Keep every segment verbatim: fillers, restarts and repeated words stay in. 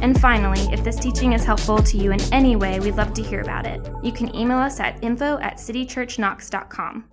And finally, if this teaching is helpful to you in any way, we'd love to hear about it. You can email us at info at city church knox dot com.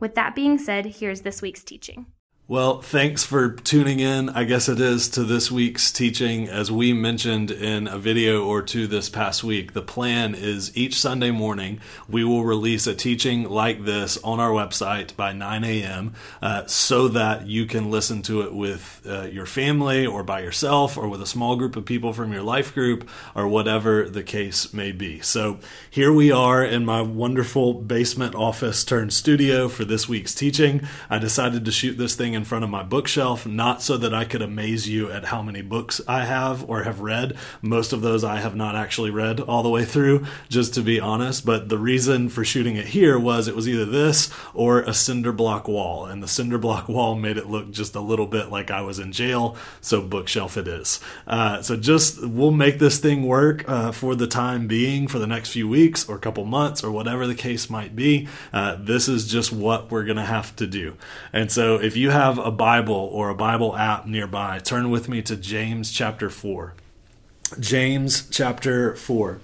With that being said, here's this week's teaching. Well, thanks for tuning in, I guess it is, to this week's teaching. As we mentioned in a video or two this past week, the plan is each Sunday morning we will release a teaching like this on our website by nine a.m. Uh, so that you can listen to it with uh, your family or by yourself or with a small group of people from your life group or whatever the case may be. So here we are in my wonderful basement office turned studio for this week's teaching. I decided to shoot this thing in front of my bookshelf, not so that I could amaze you at how many books I have or have read. Most of those I have not actually read all the way through, just to be honest. But the reason for shooting it here was it was either this or a cinder block wall, and the cinder block wall made it look just a little bit like I was in jail, so bookshelf it is. Uh, so just, we'll make this thing work uh, for the time being, for the next few weeks or a couple months or whatever the case might be. Uh, this is just what we're going to have to do. And so if you have a Bible or a Bible app nearby, turn with me to James chapter four. James chapter four.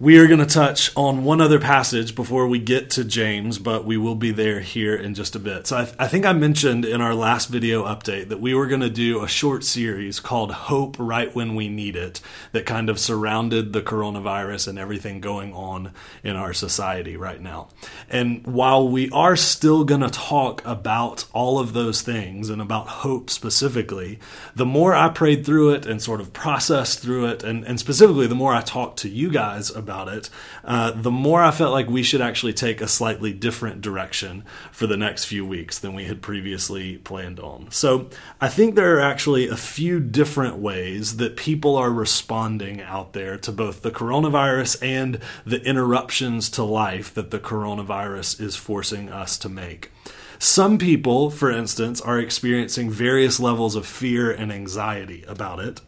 We are going to touch on one other passage before we get to James, but we will be there here in just a bit. So I, th- I think I mentioned in our last video update that we were going to do a short series called Hope Right When We Need It that kind of surrounded the coronavirus and everything going on in our society right now. And while we are still going to talk about all of those things and about hope specifically, the more I prayed through it and sort of processed through it, and, and specifically the more I talked to you guys about about it, uh, the more I felt like we should actually take a slightly different direction for the next few weeks than we had previously planned on. So I think there are actually a few different ways that people are responding out there to both the coronavirus and the interruptions to life that the coronavirus is forcing us to make. Some people, for instance, are experiencing various levels of fear and anxiety about it.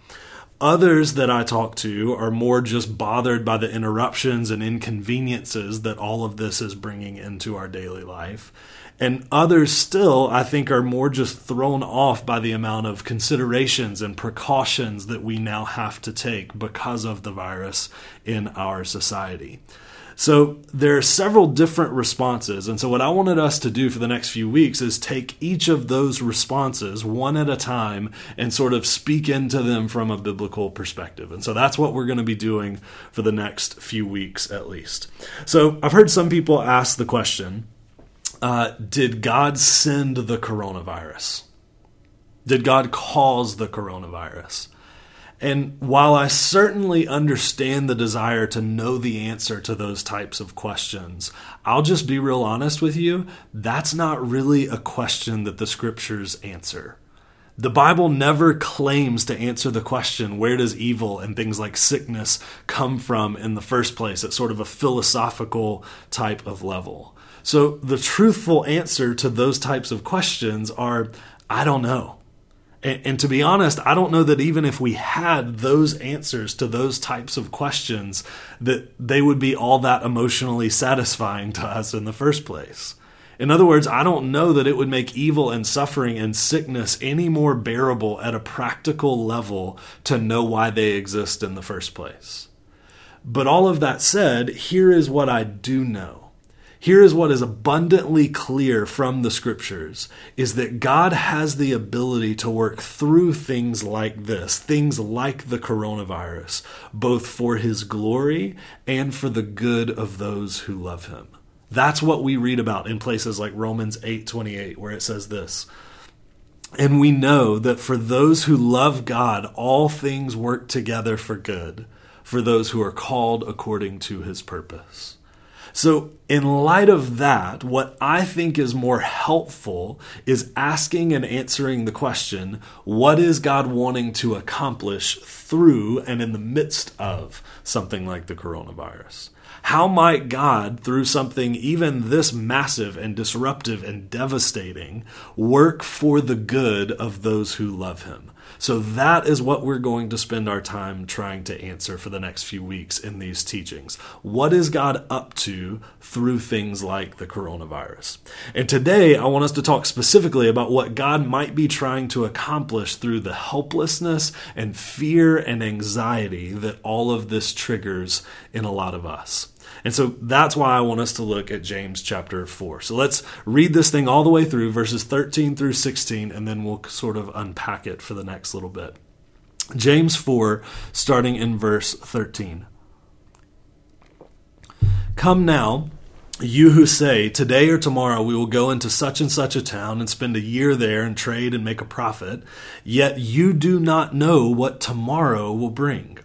Others that I talk to are more just bothered by the interruptions and inconveniences that all of this is bringing into our daily life. And others still, I think, are more just thrown off by the amount of considerations and precautions that we now have to take because of the virus in our society. So there are several different responses. And so what I wanted us to do for the next few weeks is take each of those responses one at a time and sort of speak into them from a biblical perspective. And so that's what we're going to be doing for the next few weeks, at least. So I've heard some people ask the question, uh, did God send the coronavirus? Did God cause the coronavirus? And while I certainly understand the desire to know the answer to those types of questions, I'll just be real honest with you, that's not really a question that the scriptures answer. The Bible never claims to answer the question, where does evil and things like sickness come from in the first place, at sort of a philosophical type of level. So the truthful answer to those types of questions are, I don't know. And to be honest, I don't know that even if we had those answers to those types of questions, that they would be all that emotionally satisfying to us in the first place. In other words, I don't know that it would make evil and suffering and sickness any more bearable at a practical level to know why they exist in the first place. But all of that said, here is what I do know. Here is what is abundantly clear from the scriptures, is that God has the ability to work through things like this, things like the coronavirus, both for his glory and for the good of those who love him. That's what we read about in places like Romans eight twenty-eight, where it says this, "And we know that for those who love God, all things work together for good, for those who are called according to his purpose." So in light of that, what I think is more helpful is asking and answering the question, what is God wanting to accomplish through and in the midst of something like the coronavirus? How might God, through something even this massive and disruptive and devastating, work for the good of those who love him? So that is what we're going to spend our time trying to answer for the next few weeks in these teachings. What is God up to through things like the coronavirus? And today, I want us to talk specifically about what God might be trying to accomplish through the helplessness and fear and anxiety that all of this triggers in a lot of us. And so that's why I want us to look at James chapter four. So let's read this thing all the way through, verses thirteen through sixteen, and then we'll sort of unpack it for the next little bit. James four, starting in verse thirteen. Come now, you who say, today or tomorrow we will go into such and such a town and spend a year there and trade and make a profit, yet you do not know what tomorrow will bring.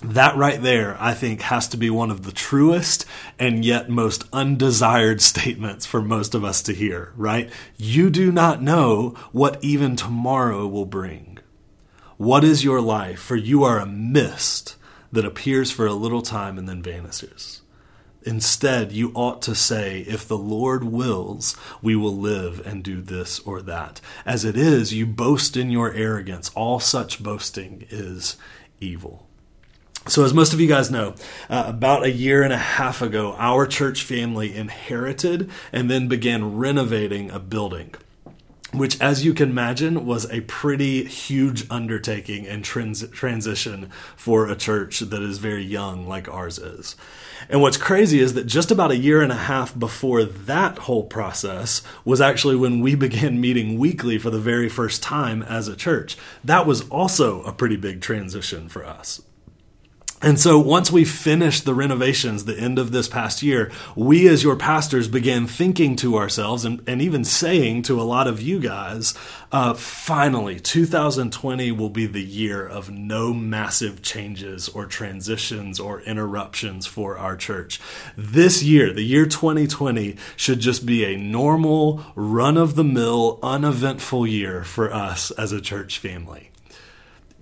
That right there, I think, has to be one of the truest and yet most undesired statements for most of us to hear, right? You do not know what even tomorrow will bring. What is your life? For you are a mist that appears for a little time and then vanishes. Instead, you ought to say, if the Lord wills, we will live and do this or that. As it is, you boast in your arrogance. All such boasting is evil. So as most of you guys know, uh, about a year and a half ago, our church family inherited and then began renovating a building, which, as you can imagine, was a pretty huge undertaking and trans- transition for a church that is very young like ours is. And what's crazy is that just about a year and a half before that whole process was actually when we began meeting weekly for the very first time as a church. That was also a pretty big transition for us. And so once we finished the renovations, the end of this past year, we as your pastors began thinking to ourselves and, and even saying to a lot of you guys, uh, finally, two thousand twenty will be the year of no massive changes or transitions or interruptions for our church. This year, the year twenty twenty, should just be a normal, run-of-the-mill, uneventful year for us as a church family.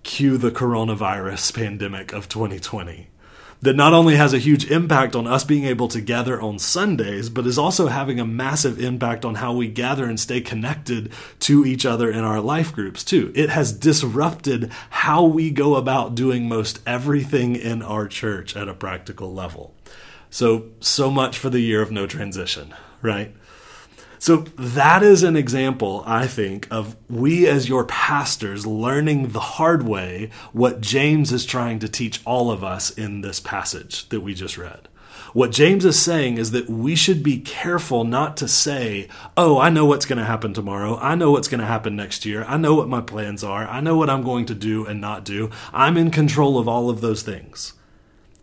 Cue the coronavirus pandemic of twenty twenty, that not only has a huge impact on us being able to gather on Sundays, but is also having a massive impact on how we gather and stay connected to each other in our life groups too. It has disrupted how we go about doing most everything in our church at a practical level. So, so much for the year of no transition, right? So that is an example, I think, of we as your pastors learning the hard way what James is trying to teach all of us in this passage that we just read. What James is saying is that we should be careful not to say, oh, I know what's going to happen tomorrow. I know what's going to happen next year. I know what my plans are. I know what I'm going to do and not do. I'm in control of all of those things.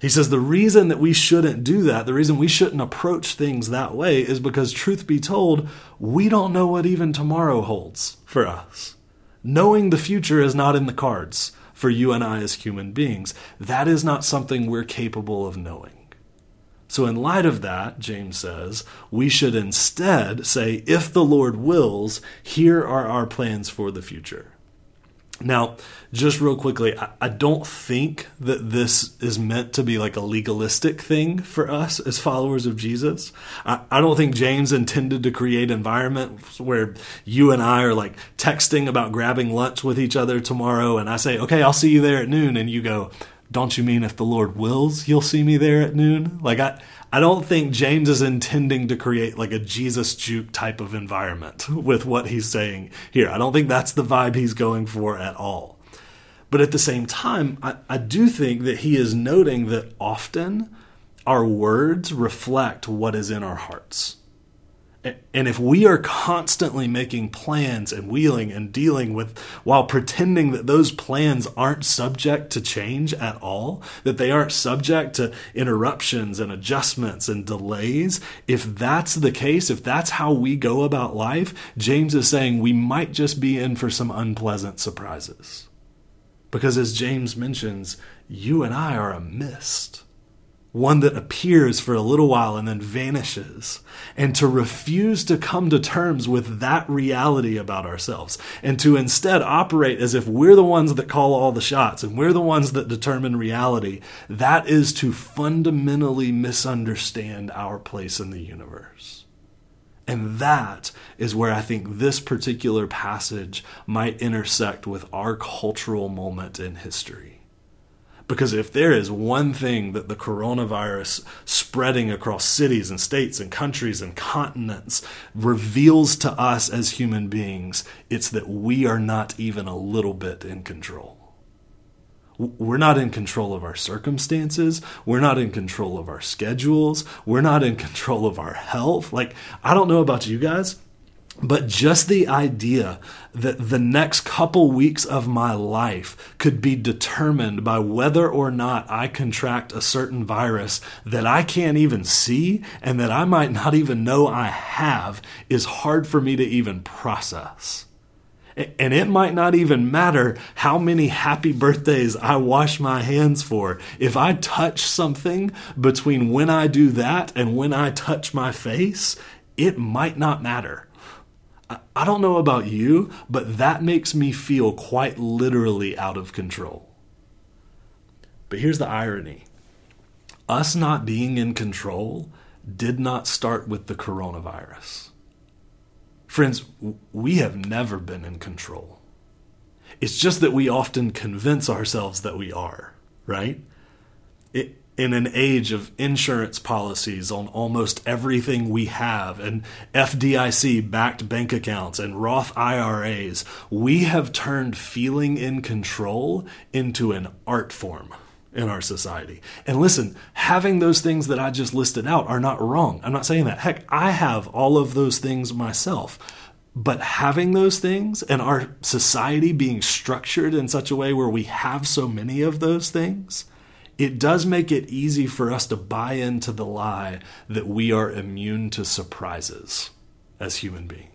He says the reason that we shouldn't do that, the reason we shouldn't approach things that way is because, truth be told, we don't know what even tomorrow holds for us. Knowing the future is not in the cards for you and I as human beings. That is not something we're capable of knowing. So in light of that, James says, we should instead say, if the Lord wills, here are our plans for the future. Now, just real quickly, I don't think that this is meant to be like a legalistic thing for us as followers of Jesus. I don't think James intended to create environments where you and I are like texting about grabbing lunch with each other tomorrow and I say, okay, I'll see you there at noon. And you go, don't you mean if the Lord wills, you'll see me there at noon? Like I, I don't think James is intending to create like a Jesus juke type of environment with what he's saying here. I don't think that's the vibe he's going for at all. But at the same time, I, I do think that he is noting that often our words reflect what is in our hearts. And if we are constantly making plans and wheeling and dealing with while pretending that those plans aren't subject to change at all, that they aren't subject to interruptions and adjustments and delays, if that's the case, if that's how we go about life, James is saying we might just be in for some unpleasant surprises. Because as James mentions, you and I are a mist. one that appears for a little while and then vanishes, and to refuse to come to terms with that reality about ourselves, and to instead operate as if we're the ones that call all the shots and we're the ones that determine reality, that is to fundamentally misunderstand our place in the universe. And that is where I think this particular passage might intersect with our cultural moment in history. Because if there is one thing that the coronavirus spreading across cities and states and countries and continents reveals to us as human beings, it's that we are not even a little bit in control. We're not in control of our circumstances. We're not in control of our schedules. We're not in control of our health. Like, I don't know about you guys, but just the idea that the next couple weeks of my life could be determined by whether or not I contract a certain virus that I can't even see and that I might not even know I have is hard for me to even process. And it might not even matter how many happy birthdays I wash my hands for. If I touch something between when I do that and when I touch my face, it might not matter. I don't know about you, but that makes me feel quite literally out of control. But here's the irony. Us not being in control did not start with the coronavirus. Friends, we have never been in control. It's just that we often convince ourselves that we are, right? It In an age of insurance policies on almost everything we have and F D I C-backed bank accounts and Roth I R As, we have turned feeling in control into an art form in our society. And listen, having those things that I just listed out are not wrong. I'm not saying that. Heck, I have all of those things myself. But having those things and our society being structured in such a way where we have so many of those things, it does make it easy for us to buy into the lie that we are immune to surprises as human beings.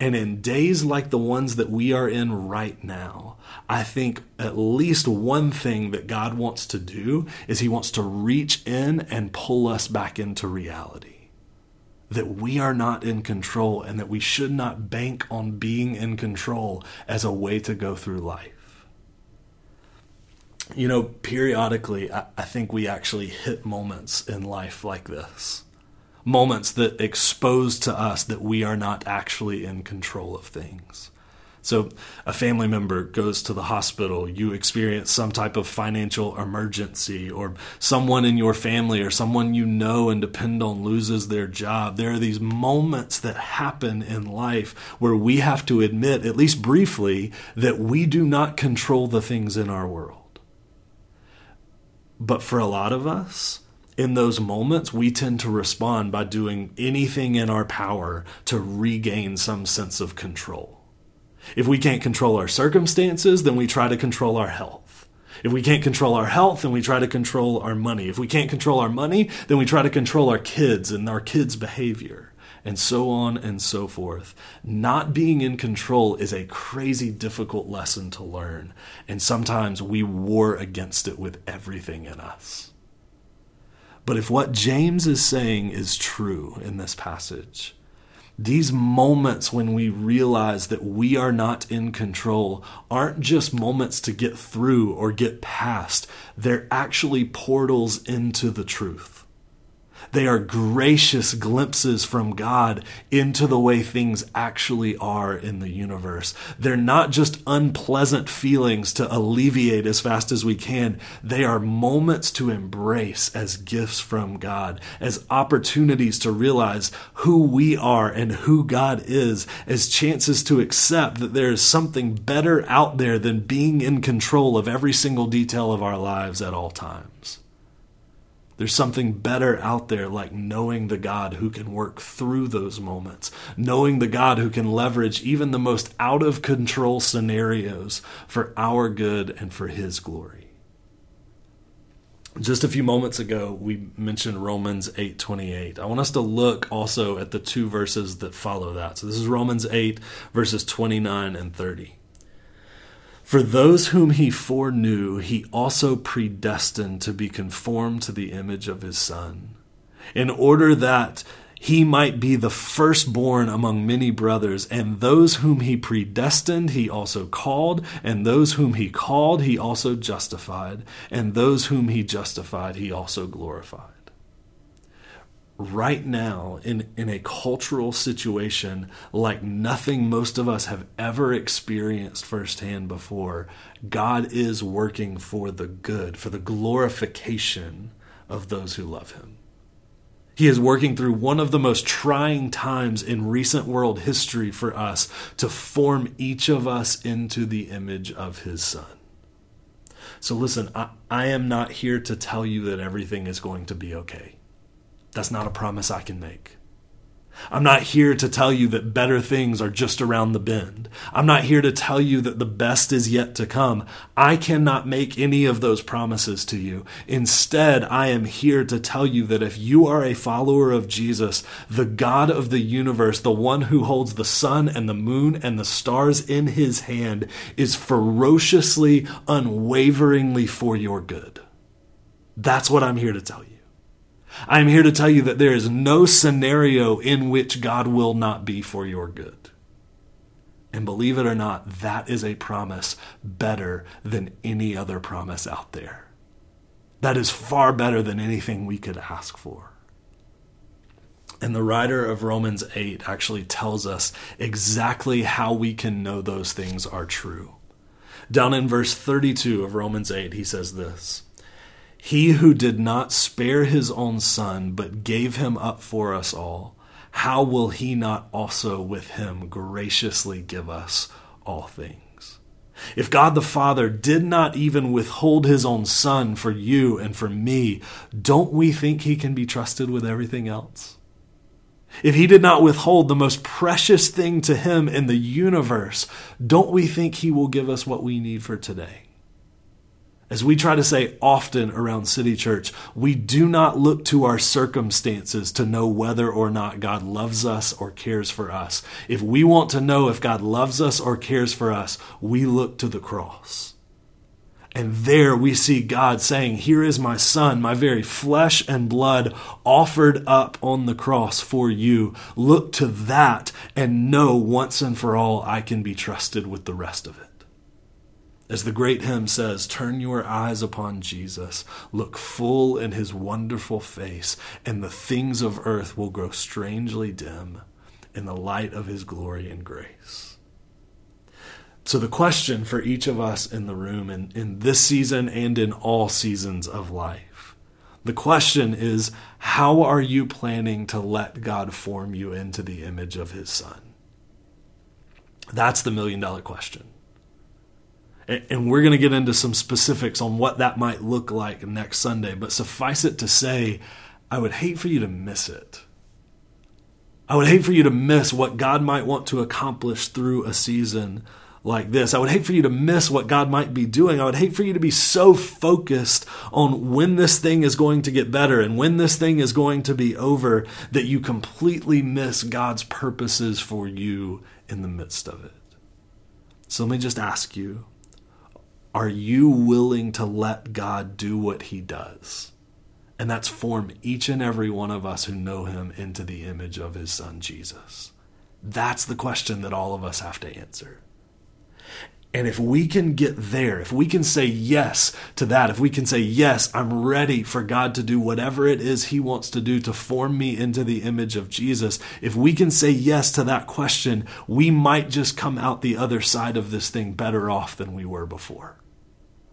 And in days like the ones that we are in right now, I think at least one thing that God wants to do is he wants to reach in and pull us back into reality. That we are not in control and that we should not bank on being in control as a way to go through life. You know, periodically, I, I think we actually hit moments in life like this. Moments that expose to us that we are not actually in control of things. So a family member goes to the hospital, you experience some type of financial emergency, or someone in your family or someone you know and depend on loses their job. There are these moments that happen in life where we have to admit, at least briefly, that we do not control the things in our world. But for a lot of us, in those moments, we tend to respond by doing anything in our power to regain some sense of control. If we can't control our circumstances, then we try to control our health. If we can't control our health, then we try to control our money. If we can't control our money, then we try to control our kids and our kids' behavior, and so on and so forth. Not being in control is a crazy difficult lesson to learn, and sometimes we war against it with everything in us. But if what James is saying is true in this passage, these moments when we realize that we are not in control aren't just moments to get through or get past. They're actually portals into the truth. They are gracious glimpses from God into the way things actually are in the universe. They're not just unpleasant feelings to alleviate as fast as we can. They are moments to embrace as gifts from God, as opportunities to realize who we are and who God is, as chances to accept that there is something better out there than being in control of every single detail of our lives at all times. There's something better out there, like knowing the God who can work through those moments, knowing the God who can leverage even the most out of control scenarios for our good and for his glory. Just a few moments ago, we mentioned Romans eight twenty-eight. I want us to look also at the two verses that follow that. So this is Romans eight, verses twenty-nine and thirty. For those whom he foreknew, he also predestined to be conformed to the image of his Son, in order that he might be the firstborn among many brothers. And those whom he predestined, he also called. And those whom he called, he also justified. And those whom he justified, he also glorified. Right now, in, in a cultural situation like nothing most of us have ever experienced firsthand before, God is working for the good, for the glorification of those who love him. He is working through one of the most trying times in recent world history for us to form each of us into the image of his Son. So listen, I, I am not here to tell you that everything is going to be okay. That's not a promise I can make. I'm not here to tell you that better things are just around the bend. I'm not here to tell you that the best is yet to come. I cannot make any of those promises to you. Instead, I am here to tell you that if you are a follower of Jesus, the God of the universe, the one who holds the sun and the moon and the stars in his hand, is ferociously, unwaveringly for your good. That's what I'm here to tell you. I am here to tell you that there is no scenario in which God will not be for your good. And believe it or not, that is a promise better than any other promise out there. That is far better than anything we could ask for. And the writer of Romans eight actually tells us exactly how we can know those things are true. Down in verse thirty-two of Romans eight, he says this: "He who did not spare his own Son, but gave him up for us all, how will he not also with him graciously give us all things?" If God the Father did not even withhold his own Son for you and for me, don't we think he can be trusted with everything else? If he did not withhold the most precious thing to him in the universe, don't we think he will give us what we need for today? As we try to say often around City Church, we do not look to our circumstances to know whether or not God loves us or cares for us. If we want to know if God loves us or cares for us, we look to the cross. And there we see God saying, "Here is my Son, my very flesh and blood offered up on the cross for you. Look to that and know once and for all I can be trusted with the rest of it." As the great hymn says, "Turn your eyes upon Jesus, look full in his wonderful face, and the things of earth will grow strangely dim in the light of his glory and grace." So the question for each of us in the room, in, in this season and in all seasons of life, the question is, how are you planning to let God form you into the image of his Son? That's the million dollar question. And we're going to get into some specifics on what that might look like next Sunday. But suffice it to say, I would hate for you to miss it. I would hate for you to miss what God might want to accomplish through a season like this. I would hate for you to miss what God might be doing. I would hate for you to be so focused on when this thing is going to get better and when this thing is going to be over that you completely miss God's purposes for you in the midst of it. So let me just ask you, are you willing to let God do what he does? And that's form each and every one of us who know him into the image of his Son, Jesus. That's the question that all of us have to answer. And if we can get there, if we can say yes to that, if we can say, yes, I'm ready for God to do whatever it is he wants to do to form me into the image of Jesus, if we can say yes to that question, we might just come out the other side of this thing better off than we were before.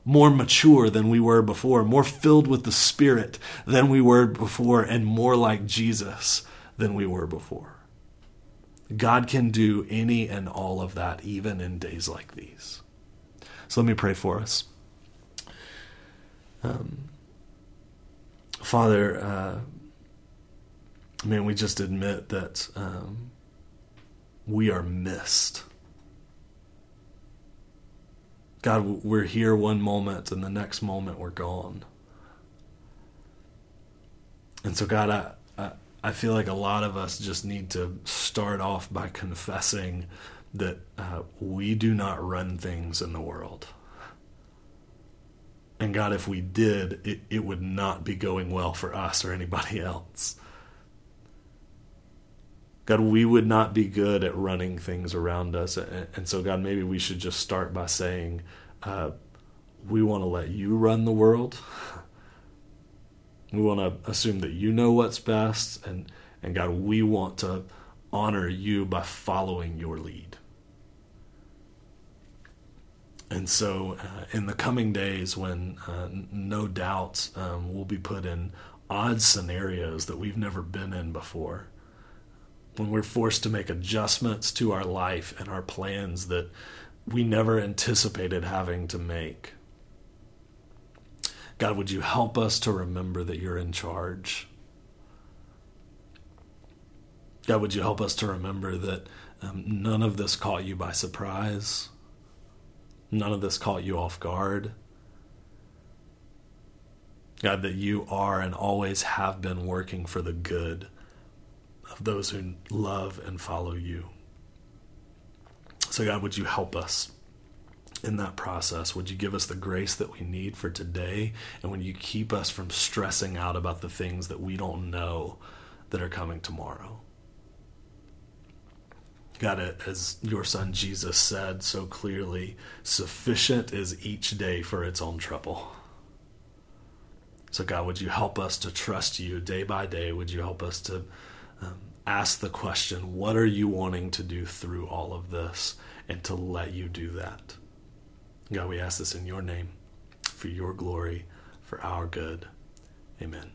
More mature than we were before, more filled with the Spirit than we were before, and more like Jesus than we were before. God can do any and all of that, even in days like these. So let me pray for us. Um, Father, uh, man, we just admit that um, we are missed. God, we're here one moment, and the next moment we're gone. And so, God, I... I feel like a lot of us just need to start off by confessing that uh, we do not run things in the world. And God, if we did, it, it would not be going well for us or anybody else. God, we would not be good at running things around us. And, and so, God, maybe we should just start by saying, uh, we want to let you run the world. We want to assume that you know what's best. And, and God, we want to honor you by following your lead. And so uh, in the coming days when uh, no doubt um, we'll be put in odd scenarios that we've never been in before, when we're forced to make adjustments to our life and our plans that we never anticipated having to make, God, would you help us to remember that you're in charge? God, would you help us to remember that um, none of this caught you by surprise? None of this caught you off guard. God, that you are and always have been working for the good of those who love and follow you. So God, would you help us in that process? Would you give us the grace that we need for today? And would you keep us from stressing out about the things that we don't know that are coming tomorrow? God, as your son Jesus said so clearly, sufficient is each day for its own trouble. So God, would you help us to trust you day by day? Would you help us to um, ask the question, what are you wanting to do through all of this? And to let you do that. God, we ask this in your name, for your glory, for our good. Amen.